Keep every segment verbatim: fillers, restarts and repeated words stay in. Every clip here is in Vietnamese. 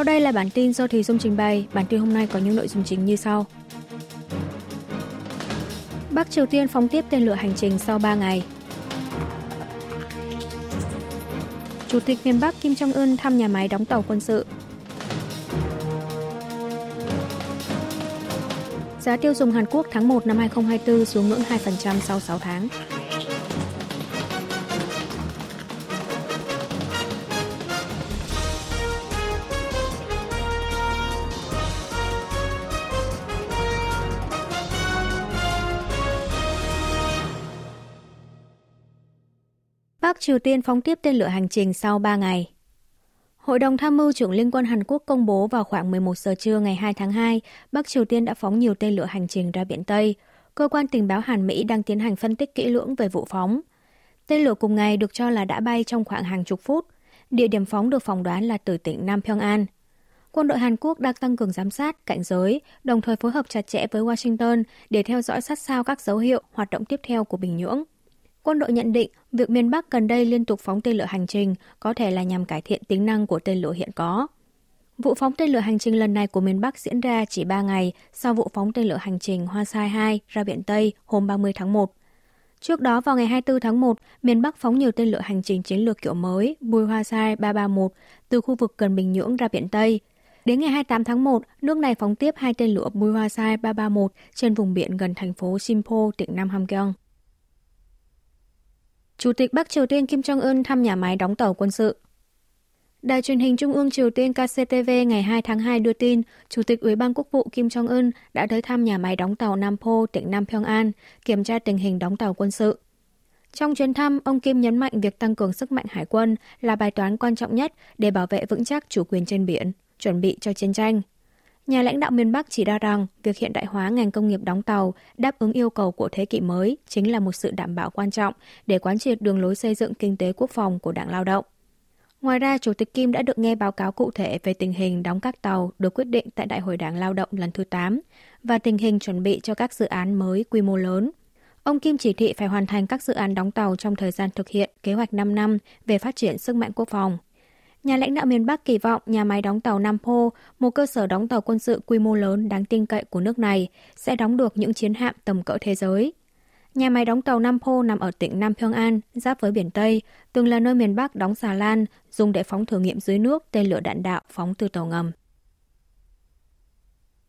Sau đây là bản tin do Thì Dung trình bày. Bản tin hôm nay có những nội dung chính như sau. Bắc Triều Tiên phóng tiếp tên lửa hành trình sau ba ngày. Chủ tịch miền Bắc Kim Jong-un thăm nhà máy đóng tàu quân sự. Giá tiêu dùng Hàn Quốc tháng một năm hai không hai tư xuống ngưỡng hai phần trăm sau sáu tháng. Bắc Triều Tiên phóng tiếp tên lửa hành trình sau ba ngày. Hội đồng tham mưu trưởng Liên quân Hàn Quốc công bố vào khoảng mười một giờ trưa ngày hai tháng hai, Bắc Triều Tiên đã phóng nhiều tên lửa hành trình ra biển Tây. Cơ quan tình báo Hàn Mỹ đang tiến hành phân tích kỹ lưỡng về vụ phóng. Tên lửa cùng ngày được cho là đã bay trong khoảng hàng chục phút. Địa điểm phóng được phỏng đoán là từ tỉnh Nam Pyongan. Quân đội Hàn Quốc đang tăng cường giám sát, cảnh giới, đồng thời phối hợp chặt chẽ với Washington để theo dõi sát sao các dấu hiệu hoạt động tiếp theo của Bình Nhưỡng. Quân đội nhận định việc miền Bắc gần đây liên tục phóng tên lửa hành trình có thể là nhằm cải thiện tính năng của tên lửa hiện có. Vụ phóng tên lửa hành trình lần này của miền Bắc diễn ra chỉ ba ngày sau vụ phóng tên lửa hành trình Hwasal hai ra biển Tây hôm ba mươi tháng một. Trước đó vào ngày hai mươi tư tháng một, miền Bắc phóng nhiều tên lửa hành trình chiến lược kiểu mới Bui Hoa Sai ba ba một từ khu vực gần Bình Nhưỡng ra biển Tây. Đến ngày hai mươi tám tháng một, nước này phóng tiếp hai tên lửa Bui Hoa Sai ba ba một trên vùng biển gần thành phố Sinpo, tỉnh Nam Hamgyong. Chủ tịch Bắc Triều Tiên Kim Jong-un thăm nhà máy đóng tàu quân sự. Đài truyền hình Trung ương Triều Tiên K C T V ngày hai tháng hai đưa tin, Chủ tịch Ủy ban Quốc vụ Kim Jong-un đã tới thăm nhà máy đóng tàu Nampo, tỉnh Nam Pyongan, kiểm tra tình hình đóng tàu quân sự. Trong chuyến thăm, ông Kim nhấn mạnh việc tăng cường sức mạnh hải quân là bài toán quan trọng nhất để bảo vệ vững chắc chủ quyền trên biển, chuẩn bị cho chiến tranh. Nhà lãnh đạo miền Bắc chỉ ra rằng việc hiện đại hóa ngành công nghiệp đóng tàu đáp ứng yêu cầu của thế kỷ mới chính là một sự đảm bảo quan trọng để quán triệt đường lối xây dựng kinh tế quốc phòng của Đảng Lao động. Ngoài ra, Chủ tịch Kim đã được nghe báo cáo cụ thể về tình hình đóng các tàu được quyết định tại Đại hội Đảng Lao động lần thứ tám và tình hình chuẩn bị cho các dự án mới quy mô lớn. Ông Kim chỉ thị phải hoàn thành các dự án đóng tàu trong thời gian thực hiện kế hoạch năm năm về phát triển sức mạnh quốc phòng. Nhà lãnh đạo miền Bắc kỳ vọng nhà máy đóng tàu Nampo, một cơ sở đóng tàu quân sự quy mô lớn đáng tin cậy của nước này, sẽ đóng được những chiến hạm tầm cỡ thế giới. Nhà máy đóng tàu Nampo nằm ở tỉnh Nam Pyongan, giáp với biển Tây, từng là nơi miền Bắc đóng xà lan dùng để phóng thử nghiệm dưới nước tên lửa đạn đạo phóng từ tàu ngầm.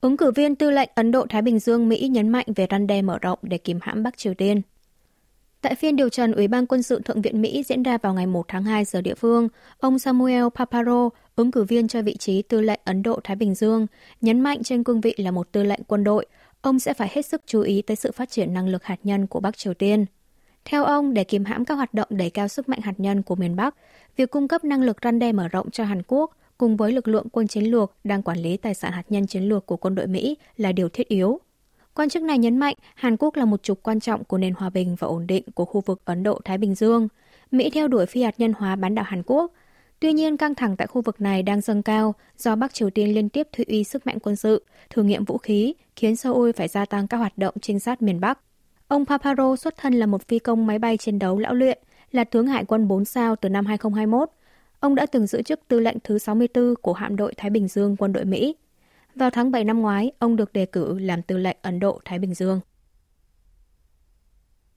Ứng cử viên tư lệnh Ấn Độ-Thái Bình Dương Mỹ nhấn mạnh về răn đe mở rộng để kìm hãm Bắc Triều Tiên. Tại phiên điều trần Ủy ban Quân sự Thượng viện Mỹ diễn ra vào ngày một tháng hai giờ địa phương, ông Samuel Paparo, ứng cử viên cho vị trí tư lệnh Ấn Độ-Thái Bình Dương, nhấn mạnh trên cương vị là một tư lệnh quân đội, ông sẽ phải hết sức chú ý tới sự phát triển năng lực hạt nhân của Bắc Triều Tiên. Theo ông, để kìm hãm các hoạt động đẩy cao sức mạnh hạt nhân của miền Bắc, việc cung cấp năng lực răn đe mở rộng cho Hàn Quốc cùng với lực lượng quân chiến lược đang quản lý tài sản hạt nhân chiến lược của quân đội Mỹ là điều thiết yếu. Quan chức này nhấn mạnh Hàn Quốc là một trục quan trọng của nền hòa bình và ổn định của khu vực Ấn Độ-Thái Bình Dương. Mỹ theo đuổi phi hạt nhân hóa bán đảo Hàn Quốc. Tuy nhiên, căng thẳng tại khu vực này đang dâng cao do Bắc Triều Tiên liên tiếp thuy uy sức mạnh quân sự, thử nghiệm vũ khí, khiến Seoul phải gia tăng các hoạt động trinh sát miền Bắc. Ông Paparo xuất thân là một phi công máy bay chiến đấu lão luyện, là tướng hải quân bốn sao từ năm hai không hai mốt. Ông đã từng giữ chức tư lệnh thứ sáu mươi tư của hạm đội Thái Bình Dương quân đội Mỹ. Vào tháng bảy năm ngoái, ông được đề cử làm tư lệnh Ấn Độ-Thái Bình Dương.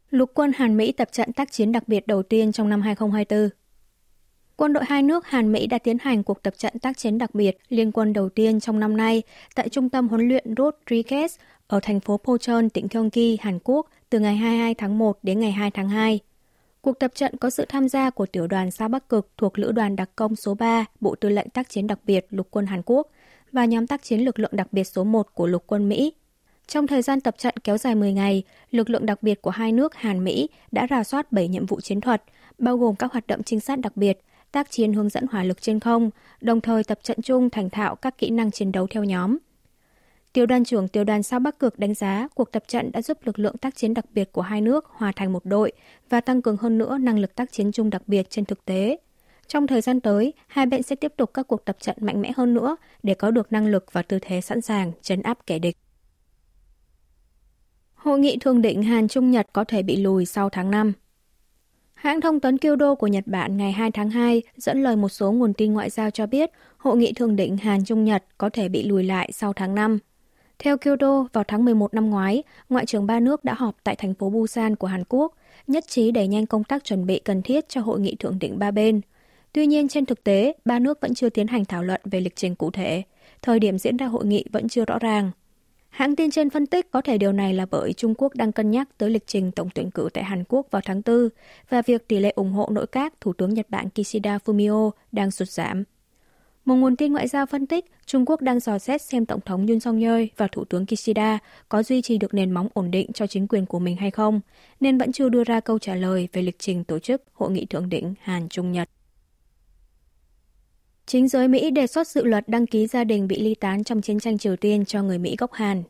Lục quân Hàn Mỹ tập trận tác chiến đặc biệt đầu tiên trong năm hai không hai tư. Quân đội hai nước Hàn Mỹ đã tiến hành cuộc tập trận tác chiến đặc biệt liên quân đầu tiên trong năm nay tại trung tâm huấn luyện Rodriguez ở thành phố Pocheon, tỉnh Gyeonggi, Hàn Quốc từ ngày hai mươi hai tháng một đến ngày hai tháng hai. Cuộc tập trận có sự tham gia của tiểu đoàn Sao Bắc Cực thuộc Lữ đoàn Đặc công số ba, Bộ Tư lệnh tác chiến đặc biệt Lục quân Hàn Quốc và nhóm tác chiến lực lượng đặc biệt số một của Lục quân Mỹ. Trong thời gian tập trận kéo dài mười ngày, lực lượng đặc biệt của hai nước Hàn-Mỹ đã rà soát bảy nhiệm vụ chiến thuật, bao gồm các hoạt động trinh sát đặc biệt, tác chiến hướng dẫn hỏa lực trên không, đồng thời tập trận chung thành thạo các kỹ năng chiến đấu theo nhóm. Tiểu đoàn trưởng Tiểu đoàn Sao Bắc Cực đánh giá cuộc tập trận đã giúp lực lượng tác chiến đặc biệt của hai nước hòa thành một đội và tăng cường hơn nữa năng lực tác chiến chung đặc biệt trên thực tế. Trong thời gian tới, hai bên sẽ tiếp tục các cuộc tập trận mạnh mẽ hơn nữa để có được năng lực và tư thế sẵn sàng trấn áp kẻ địch. Hội nghị thượng đỉnh Hàn Trung Nhật có thể bị lùi sau tháng năm. Hãng thông tấn Kyodo của Nhật Bản ngày hai tháng hai dẫn lời một số nguồn tin ngoại giao cho biết hội nghị thượng đỉnh Hàn Trung Nhật có thể bị lùi lại sau tháng năm. Theo Kyodo, vào tháng mười một năm ngoái, ngoại trưởng ba nước đã họp tại thành phố Busan của Hàn Quốc, nhất trí đẩy nhanh công tác chuẩn bị cần thiết cho hội nghị thượng đỉnh ba bên. Tuy nhiên, trên thực tế, ba nước vẫn chưa tiến hành thảo luận về lịch trình cụ thể. Thời điểm diễn ra hội nghị vẫn chưa rõ ràng. Hãng tin trên phân tích có thể điều này là bởi Trung Quốc đang cân nhắc tới lịch trình tổng tuyển cử tại Hàn Quốc vào tháng tư và việc tỷ lệ ủng hộ nội các Thủ tướng Nhật Bản Kishida Fumio đang sụt giảm. Một nguồn tin ngoại giao phân tích Trung Quốc đang dò xét xem Tổng thống Yoon Suk-yeol và Thủ tướng Kishida có duy trì được nền móng ổn định cho chính quyền của mình hay không, nên vẫn chưa đưa ra câu trả lời về lịch trình tổ chức Hội nghị Thượng đỉnh Hàn-Trung-Nhật. Chính giới Mỹ đề xuất dự luật đăng ký gia đình bị ly tán trong chiến tranh Triều Tiên cho người Mỹ gốc Hàn.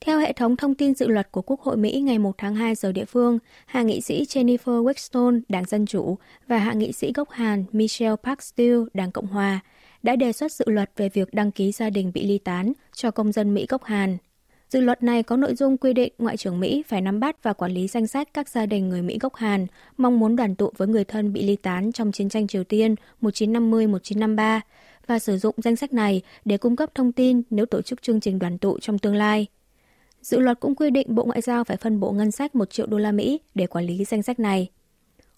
Theo hệ thống thông tin dự luật của Quốc hội Mỹ ngày một tháng hai giờ địa phương, Hạ nghị sĩ Jennifer Wickstone, Đảng Dân Chủ, và Hạ nghị sĩ gốc Hàn Michelle Park-Steel, Đảng Cộng Hòa, đã đề xuất dự luật về việc đăng ký gia đình bị ly tán cho công dân Mỹ gốc Hàn. Dự luật này có nội dung quy định Ngoại trưởng Mỹ phải nắm bắt và quản lý danh sách các gia đình người Mỹ gốc Hàn mong muốn đoàn tụ với người thân bị ly tán trong chiến tranh Triều Tiên một chín năm mươi đến một chín năm ba và sử dụng danh sách này để cung cấp thông tin nếu tổ chức chương trình đoàn tụ trong tương lai. Dự luật cũng quy định Bộ Ngoại giao phải phân bổ ngân sách một triệu đô la Mỹ để quản lý danh sách này.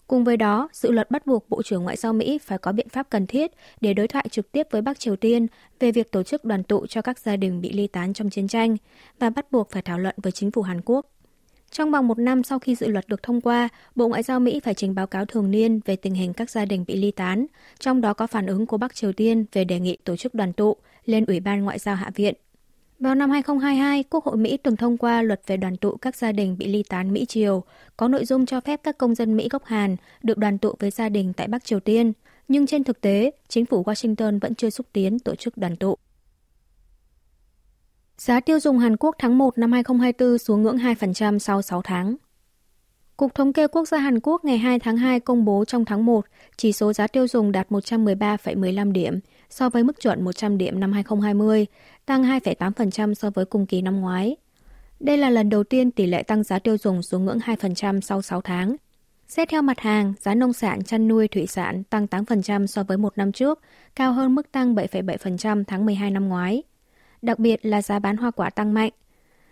Cùng với đó, dự luật bắt buộc Bộ trưởng Ngoại giao Mỹ phải có biện pháp cần thiết để đối thoại trực tiếp với Bắc Triều Tiên về việc tổ chức đoàn tụ cho các gia đình bị ly tán trong chiến tranh và bắt buộc phải thảo luận với chính phủ Hàn Quốc. Trong vòng một năm sau khi dự luật được thông qua, Bộ Ngoại giao Mỹ phải trình báo cáo thường niên về tình hình các gia đình bị ly tán, trong đó có phản ứng của Bắc Triều Tiên về đề nghị tổ chức đoàn tụ lên Ủy ban Ngoại giao Hạ viện. Vào năm hai không hai hai, Quốc hội Mỹ từng thông qua luật về đoàn tụ các gia đình bị ly tán Mỹ-Triều, có nội dung cho phép các công dân Mỹ gốc Hàn được đoàn tụ với gia đình tại Bắc Triều Tiên. Nhưng trên thực tế, chính phủ Washington vẫn chưa xúc tiến tổ chức đoàn tụ. Giá tiêu dùng Hàn Quốc tháng một năm hai không hai tư xuống ngưỡng hai phần trăm sau sáu tháng. Cục Thống kê Quốc gia Hàn Quốc ngày hai tháng hai công bố trong tháng một, chỉ số giá tiêu dùng đạt một trăm mười ba phẩy mười lăm điểm so với mức chuẩn một trăm điểm năm hai không hai không, tăng hai phẩy tám phần trăm so với cùng kỳ năm ngoái. Đây là lần đầu tiên tỷ lệ tăng giá tiêu dùng xuống ngưỡng hai phần trăm sau sáu tháng. Xét theo mặt hàng, giá nông sản, chăn nuôi, thủy sản tăng tám phần trăm so với một năm trước, cao hơn mức tăng bảy phẩy bảy phần trăm tháng mười hai năm ngoái. Đặc biệt là giá bán hoa quả tăng mạnh.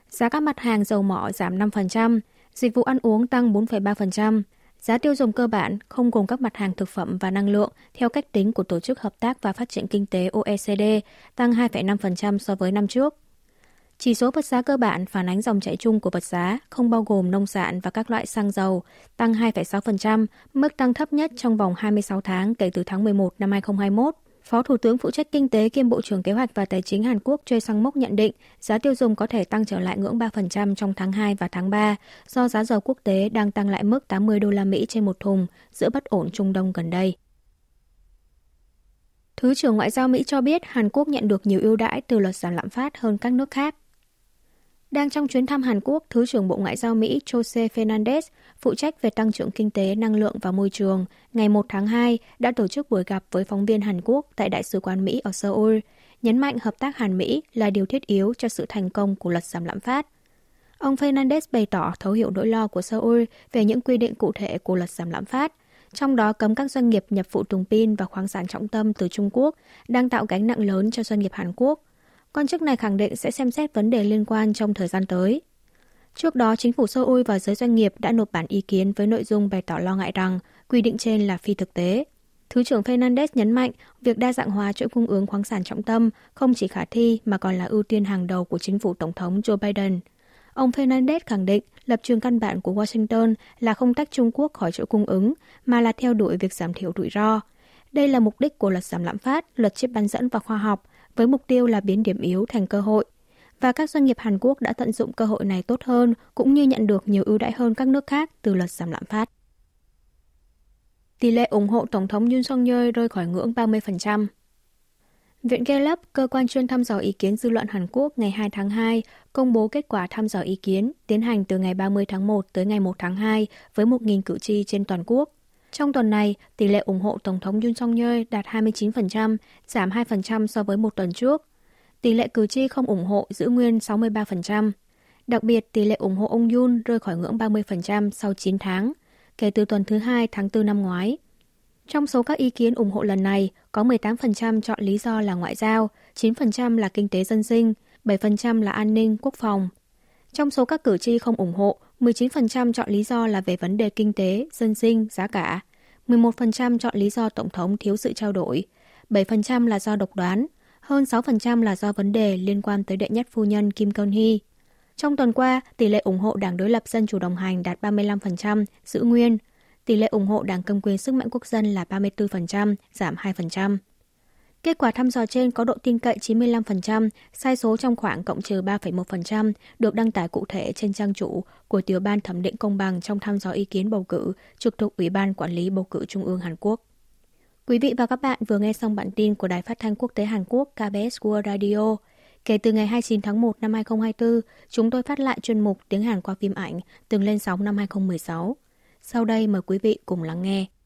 Giá các mặt hàng dầu mỏ giảm năm phần trăm, dịch vụ ăn uống tăng bốn phẩy ba phần trăm. Giá tiêu dùng cơ bản không gồm các mặt hàng thực phẩm và năng lượng theo cách tính của Tổ chức Hợp tác và Phát triển Kinh tế O E C D tăng hai phẩy năm phần trăm so với năm trước. Chỉ số vật giá cơ bản phản ánh dòng chảy chung của vật giá không bao gồm nông sản và các loại xăng dầu tăng hai phẩy sáu phần trăm, mức tăng thấp nhất trong vòng hai mươi sáu tháng kể từ tháng mười một năm hai không hai mốt. Phó Thủ tướng phụ trách Kinh tế kiêm Bộ trưởng Kế hoạch và Tài chính Hàn Quốc Choi Sang-mok nhận định giá tiêu dùng có thể tăng trở lại ngưỡng ba phần trăm trong tháng hai và tháng ba do giá dầu quốc tế đang tăng lại mức tám mươi đô la Mỹ trên một thùng giữa bất ổn Trung Đông gần đây. Thứ trưởng Ngoại giao Mỹ cho biết Hàn Quốc nhận được nhiều ưu đãi từ luật giảm lạm phát hơn các nước khác. Đang trong chuyến thăm Hàn Quốc, Thứ trưởng Bộ Ngoại giao Mỹ Jose Fernandez, phụ trách về tăng trưởng kinh tế, năng lượng và môi trường, ngày một tháng hai đã tổ chức buổi gặp với phóng viên Hàn Quốc tại Đại sứ quán Mỹ ở Seoul, nhấn mạnh hợp tác Hàn-Mỹ là điều thiết yếu cho sự thành công của luật giảm lạm phát. Ông Fernandez bày tỏ thấu hiểu nỗi lo của Seoul về những quy định cụ thể của luật giảm lạm phát, trong đó cấm các doanh nghiệp nhập phụ tùng pin và khoáng sản trọng tâm từ Trung Quốc đang tạo gánh nặng lớn cho doanh nghiệp Hàn Quốc. Quan chức này khẳng định sẽ xem xét vấn đề liên quan trong thời gian tới. Trước đó, chính phủ Seoul và giới doanh nghiệp đã nộp bản ý kiến với nội dung bày tỏ lo ngại rằng quy định trên là phi thực tế. Thứ trưởng Fernandez nhấn mạnh việc đa dạng hóa chuỗi cung ứng khoáng sản trọng tâm không chỉ khả thi mà còn là ưu tiên hàng đầu của chính phủ Tổng thống Joe Biden. Ông Fernandez khẳng định lập trường căn bản của Washington là không tách Trung Quốc khỏi chuỗi cung ứng mà là theo đuổi việc giảm thiểu rủi ro. Đây là mục đích của luật giảm lạm phát, luật chip bán dẫn và khoa học, với mục tiêu là biến điểm yếu thành cơ hội. Và các doanh nghiệp Hàn Quốc đã tận dụng cơ hội này tốt hơn, cũng như nhận được nhiều ưu đãi hơn các nước khác từ luật giảm lạm phát. Tỷ lệ ủng hộ Tổng thống Yoon Suk-yeol rơi khỏi ngưỡng ba mươi phần trăm. Viện Gallup, cơ quan chuyên thăm dò ý kiến dư luận Hàn Quốc ngày hai tháng hai, công bố kết quả thăm dò ý kiến tiến hành từ ngày ba mươi tháng một tới ngày một tháng hai với một nghìn cử tri trên toàn quốc. Trong tuần này, tỷ lệ ủng hộ Tổng thống Yoon Suk-yeol đạt hai mươi chín phần trăm, giảm hai phần trăm so với một tuần trước. Tỷ lệ cử tri không ủng hộ giữ nguyên sáu mươi ba phần trăm. Đặc biệt, tỷ lệ ủng hộ ông Yoon rơi khỏi ngưỡng ba mươi phần trăm sau chín tháng. kể từ tuần thứ hai tháng tư năm ngoái. Trong số các ý kiến ủng hộ lần này, có mười tám phần trăm chọn lý do là ngoại giao, chín phần trăm là kinh tế dân sinh, bảy phần trăm là an ninh, quốc phòng. Trong số các cử tri không ủng hộ, mười chín phần trăm chọn lý do là về vấn đề kinh tế, dân sinh, giá cả. mười một phần trăm chọn lý do Tổng thống thiếu sự trao đổi, bảy phần trăm là do độc đoán, hơn sáu phần trăm là do vấn đề liên quan tới đệ nhất phu nhân Kim Kun Hee. Trong tuần qua, tỷ lệ ủng hộ đảng đối lập dân chủ đồng hành đạt ba mươi lăm phần trăm, giữ nguyên. Tỷ lệ ủng hộ đảng cầm quyền sức mạnh quốc dân là ba mươi tư phần trăm, giảm hai phần trăm. Kết quả thăm dò trên có độ tin cậy chín mươi lăm phần trăm, sai số trong khoảng cộng trừ ba phẩy một phần trăm, được đăng tải cụ thể trên trang chủ của Tiểu ban Thẩm định Công bằng trong thăm dò ý kiến bầu cử trực thuộc Ủy ban Quản lý Bầu cử Trung ương Hàn Quốc. Quý vị và các bạn vừa nghe xong bản tin của Đài Phát thanh Quốc tế Hàn Quốc ca bê ét World Radio. Kể từ ngày hai mươi chín tháng một năm hai nghìn không trăm hai mươi tư, chúng tôi phát lại chuyên mục Tiếng Hàn qua phim ảnh từng lên sóng năm hai nghìn không trăm mười sáu. Sau đây mời quý vị cùng lắng nghe.